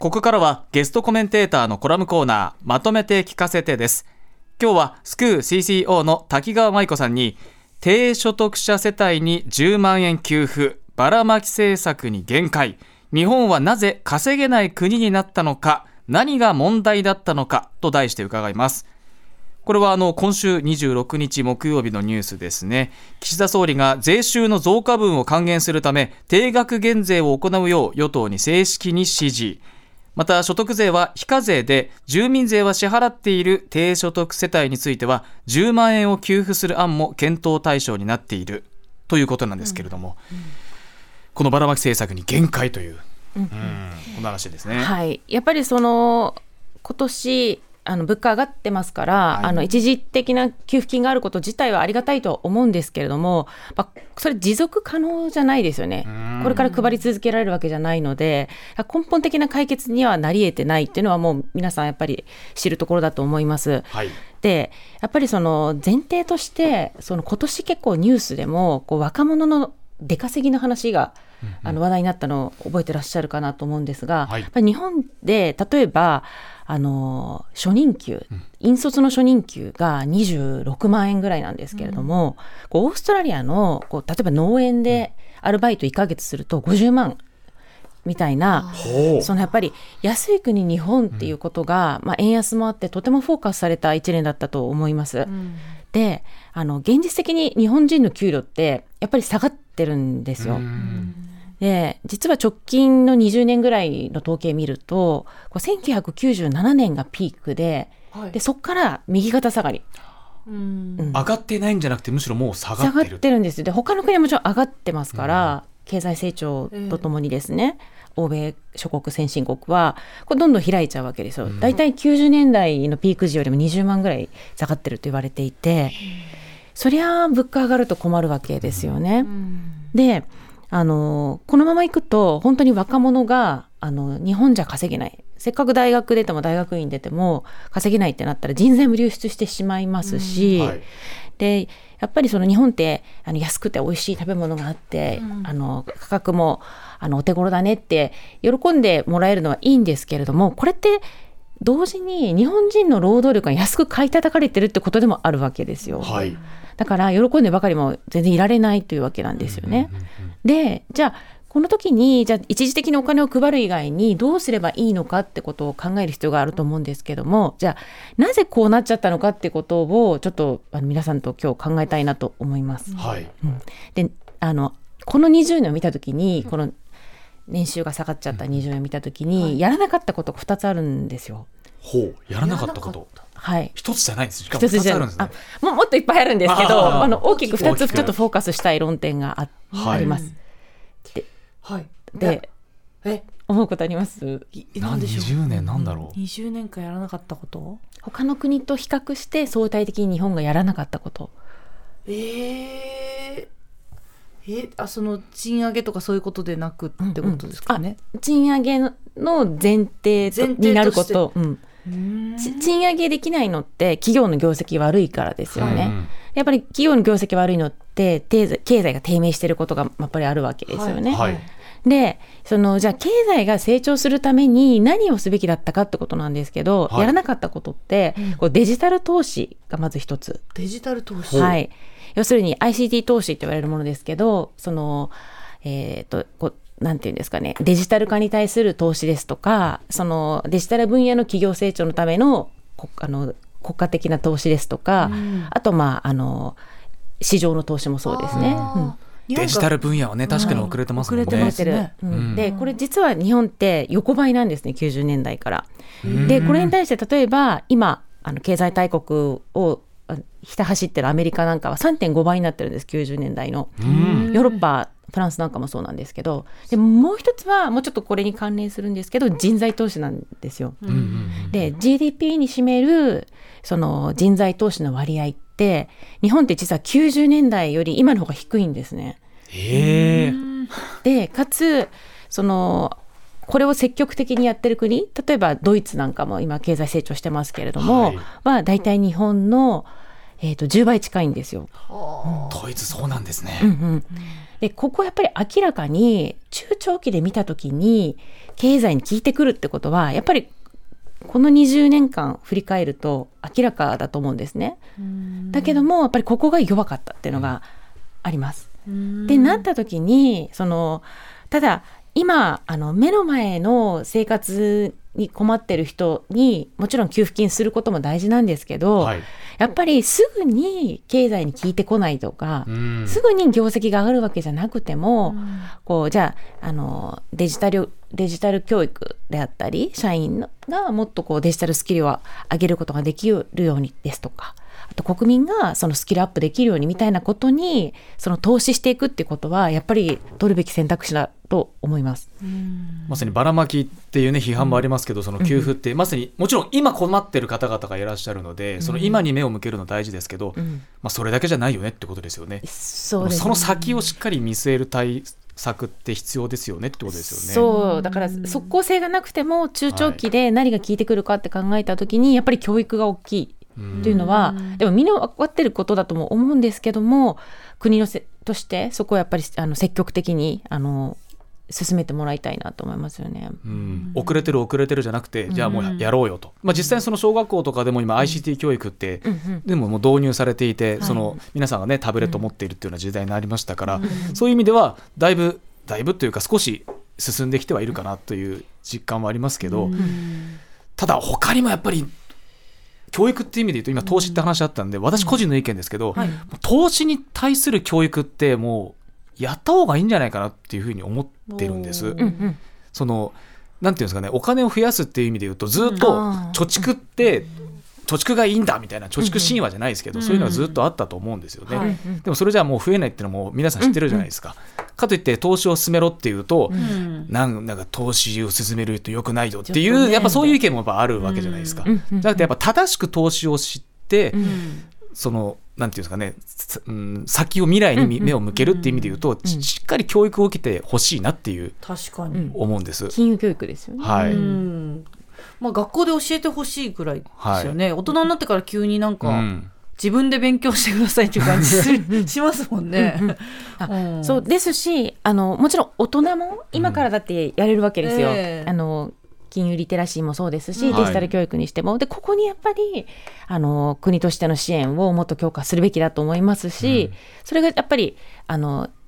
ここからはゲストコメンテーターのコラムコーナー、まとめて聞かせてです。今日はスクー CCO の滝川舞子さんに、低所得者世帯に10万円給付、ばらまき政策に限界、日本はなぜ稼げない国になったのか、何が問題だったのかと題して伺います。これは今週26日木曜日のニュースですね。岸田総理が税収の増加分を還元するため定額減税を行うよう与党に正式に指示。また所得税は非課税で、住民税は支払っている低所得世帯については10万円を給付する案も検討対象になっているということなんですけれども、このばらまき政策に限界という、この話ですね。はい、やっぱり今年物価上がってますから、はい、一時的な給付金があること自体はありがたいとは思うんですけれども、それ持続可能じゃないですよね。これから配り続けられるわけじゃないので、根本的な解決にはなり得てないっていうのはもう皆さんやっぱり知るところだと思います。はい、でやっぱり前提として、今年結構ニュースでも若者の出稼ぎの話が話題になったのを覚えてらっしゃるかなと思うんですが、はい、やっぱり日本で例えば初任給、引率の初任給が26万円ぐらいなんですけれども、オーストラリアの例えば農園でアルバイト1ヶ月すると50万みたいな、やっぱり安い国日本っていうことが、円安もあってとてもフォーカスされた一年だったと思います。で現実的に日本人の給料ってやっぱり下がってるんですよ。で実は直近の20年ぐらいの統計見ると、1997年がピーク でそこから右肩下がり、上がってないんじゃなくてむしろもう下がってるんですよ。で他の国はもちろん上がってますから、経済成長とともにですね、欧米諸国先進国はどんどん開いちゃうわけですよ。だいたい90年代のピーク時よりも20万ぐらい下がってると言われていて、そりゃ物価上がると困るわけですよね。でこのままいくと本当に若者が日本じゃ稼げない、せっかく大学出ても大学院出ても稼げないってなったら人材も流出してしまいますし、でやっぱり日本って安くて美味しい食べ物があって、価格もお手頃だねって喜んでもらえるのはいいんですけれども、これって同時に日本人の労働力が安く買い叩かれてるってことでもあるわけですよ。はい、だから喜んでばかりも全然いられないというわけなんですよね。でじゃあこの時に一時的にお金を配る以外にどうすればいいのかってことを考える必要があると思うんですけども、じゃあなぜこうなっちゃったのかってことをちょっと皆さんと今日考えたいなと思います。はい、でこの20年を見た時に、この年収が下がっちゃった20年を見た時に、やらなかったことが2つあるんですよ。やらなかったこと、はい、一つじゃないんです。しかも2つあるんですね。もっといっぱいあるんですけど、大きく2つちょっとフォーカスしたい論点が あります。で思うことあります？何でしょう。20年なんだろう。20年間やらなかったこと、他の国と比較して相対的に日本がやらなかったこと。賃上げとかそういうことでなくってことですかね。賃上げの前提になること。賃上げできないのって企業の業績悪いからですよね。やっぱり企業の業績悪いのって経済が低迷していることがやっぱりあるわけですよね。でじゃあ経済が成長するために何をすべきだったかってことなんですけど、やらなかったことって、デジタル投資がまず一つ。デジタル投資、要するに ICT 投資って言われるものですけど、なんていうんですかね、デジタル化に対する投資ですとか、デジタル分野の企業成長のための国家的な投資ですとか、あと市場の投資もそうですね。デジタル分野はね、確かに遅れてますもんね。遅れてますね。でこれ実は日本って横ばいなんですね、90年代から。でこれに対して例えば今経済大国をひた走ってるアメリカなんかは 3.5 倍になってるんです、90年代の。ヨーロッパ、フランスなんかもそうなんですけど。でもう一つはもうちょっとこれに関連するんですけど、人材投資なんですよ。で GDP に占める人材投資の割合って、日本って実は90年代より今の方が低いんですね。でかつこれを積極的にやってる国、例えばドイツなんかも今経済成長してますけれども、だいたい日本の10倍近いんですよ。ドイツそうなんですね、うんうん、でここやっぱり明らかに中長期で見たときに経済に効いてくるってことはやっぱりこの20年間振り返ると明らかだと思うんですね。だけどもやっぱりここが弱かったっていうのがあります、うん、でなったときにただ今目の前の生活に困ってる人にもちろん給付金することも大事なんですけど、はい、やっぱりすぐに経済に効いてこないとか、うん、すぐに業績が上がるわけじゃなくても、うん、じゃあ、デジタル教育であったり社員がもっとデジタルスキルを上げることができるようにですとか、あと国民がそのスキルアップできるようにみたいなことに投資していくってことはやっぱり取るべき選択肢だと思います。まさにばらまきっていう、ね、批判もありますけど、その給付って、うん、まさにもちろん今困ってる方々がいらっしゃるので、うん、その今に目を向けるの大事ですけど、うんそれだけじゃないよねってことですよね。そうですね。その先をしっかり見据える対策って必要ですよねってことですよね。そうだから即効性がなくても中長期で何が効いてくるかって考えたときに、はい、やっぱり教育が大きいというのはでもみんな分かってることだとも思うんですけども、国のとしてそこはやっぱり積極的に進めてもらいたいなと思いますよね、うん、遅れてるじゃなくてじゃあもうやろうよと、実際に小学校とかでも今 ICT 教育って、でももう導入されていて、はい、皆さんがねタブレットを持っているというような時代になりましたから、そういう意味ではだいぶというか少し進んできてはいるかなという実感はありますけど、ただ他にもやっぱり教育っていう意味で言うと今投資って話あったんで、私個人の意見ですけど、はい、投資に対する教育ってもうやった方がいいんじゃないかなっていうふうに思ってるんです、うんうん、なんていうんですかね、お金を増やすっていう意味で言うとずっと貯蓄がいいんだみたいな貯蓄神話じゃないですけど、そういうのがずっとあったと思うんですよね、はい、でもそれじゃあもう増えないっていうのも皆さん知ってるじゃないですか、かといって投資を進めろっていうと、なんか投資を進めると良くないよっていう、やっぱそういう意見もやっぱあるわけじゃないですか、じゃなくてやっぱ正しく投資を知って、なんていうんですかね、先を未来に目を向けるっていう意味で言うと、しっかり教育を受けてほしいなっていう思うんです。金融教育ですよね、はい、学校で教えてほしいぐらいですよね、はい、大人になってから急に自分で勉強してくださいっていう感じしますもんねそうですし、もちろん大人も今からだってやれるわけですよ、金融リテラシーもそうですしデジタル教育にしても、はい、でここにやっぱり国としての支援をもっと強化するべきだと思いますし、それがやっぱり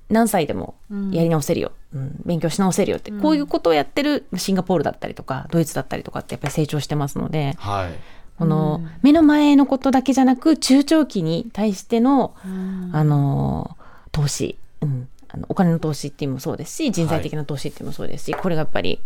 何歳でもやり直せるよ、勉強し直せるよって、こういうことをやってるシンガポールだったりとかドイツだったりとかってやっぱり成長してますので、はい、目の前のことだけじゃなく中長期に対しての、投資、お金の投資っていうのもそうですし人材的な投資っていうのもそうですし、これがやっぱり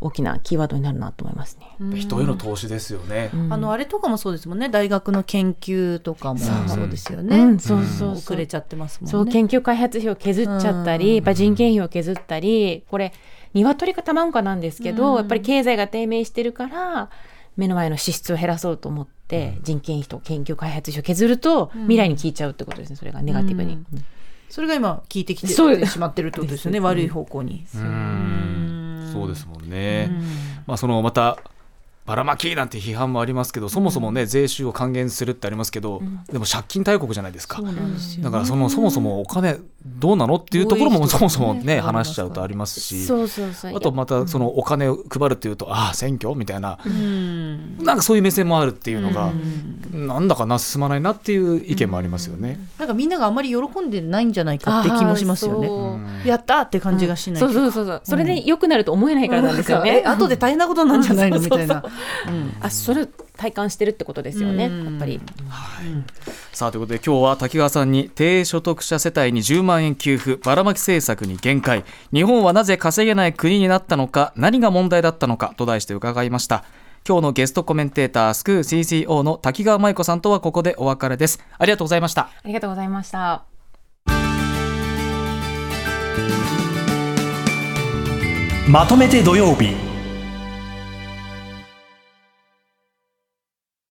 大きなキーワードになるなと思いますね。人への投資ですよね、あれとかもそうですもんね、大学の研究とかもそうですよね、遅れちゃってますもんね。そう研究開発費を削っちゃったり、やっぱ人件費を削ったり、これ鶏か卵かなんですけど、やっぱり経済が低迷してるから目の前の支出を減らそうと思って、人件費と研究開発費を削ると未来に効いちゃうってことですね、それがネガティブに、それが今効いてきてしまってるってことですよね、悪い方向に。そうですもんね、またばらまきなんて批判もありますけど、そもそもね税収を還元するってありますけど、でも借金大国じゃないですか。そうなんですよね。だからそもそもお金どうなのっていうところもそもそもね話しちゃうとありますし、あとまたお金を配るっていうと選挙みたいな、なんかそういう目線もあるっていうのが、なんだかな進まないなっていう意見もありますよね。なんかみんながあんまり喜んでないんじゃないかって気もしますよね、やったって感じがしない、それで良くなると思えないからなんですよね。後で大変なことなんじゃないのみたいなそれ体感してるってことですよね、やっぱり、さあということで今日は瀧川さんに低所得者世帯に10万円給付、ばらまき政策に限界、日本はなぜ稼げない国になったのか、何が問題だったのかと題して伺いました。今日のゲストコメンテーター、スクー CCO の瀧川舞子さんとはここでお別れです。ありがとうございました。ありがとうございました。まとめて土曜日。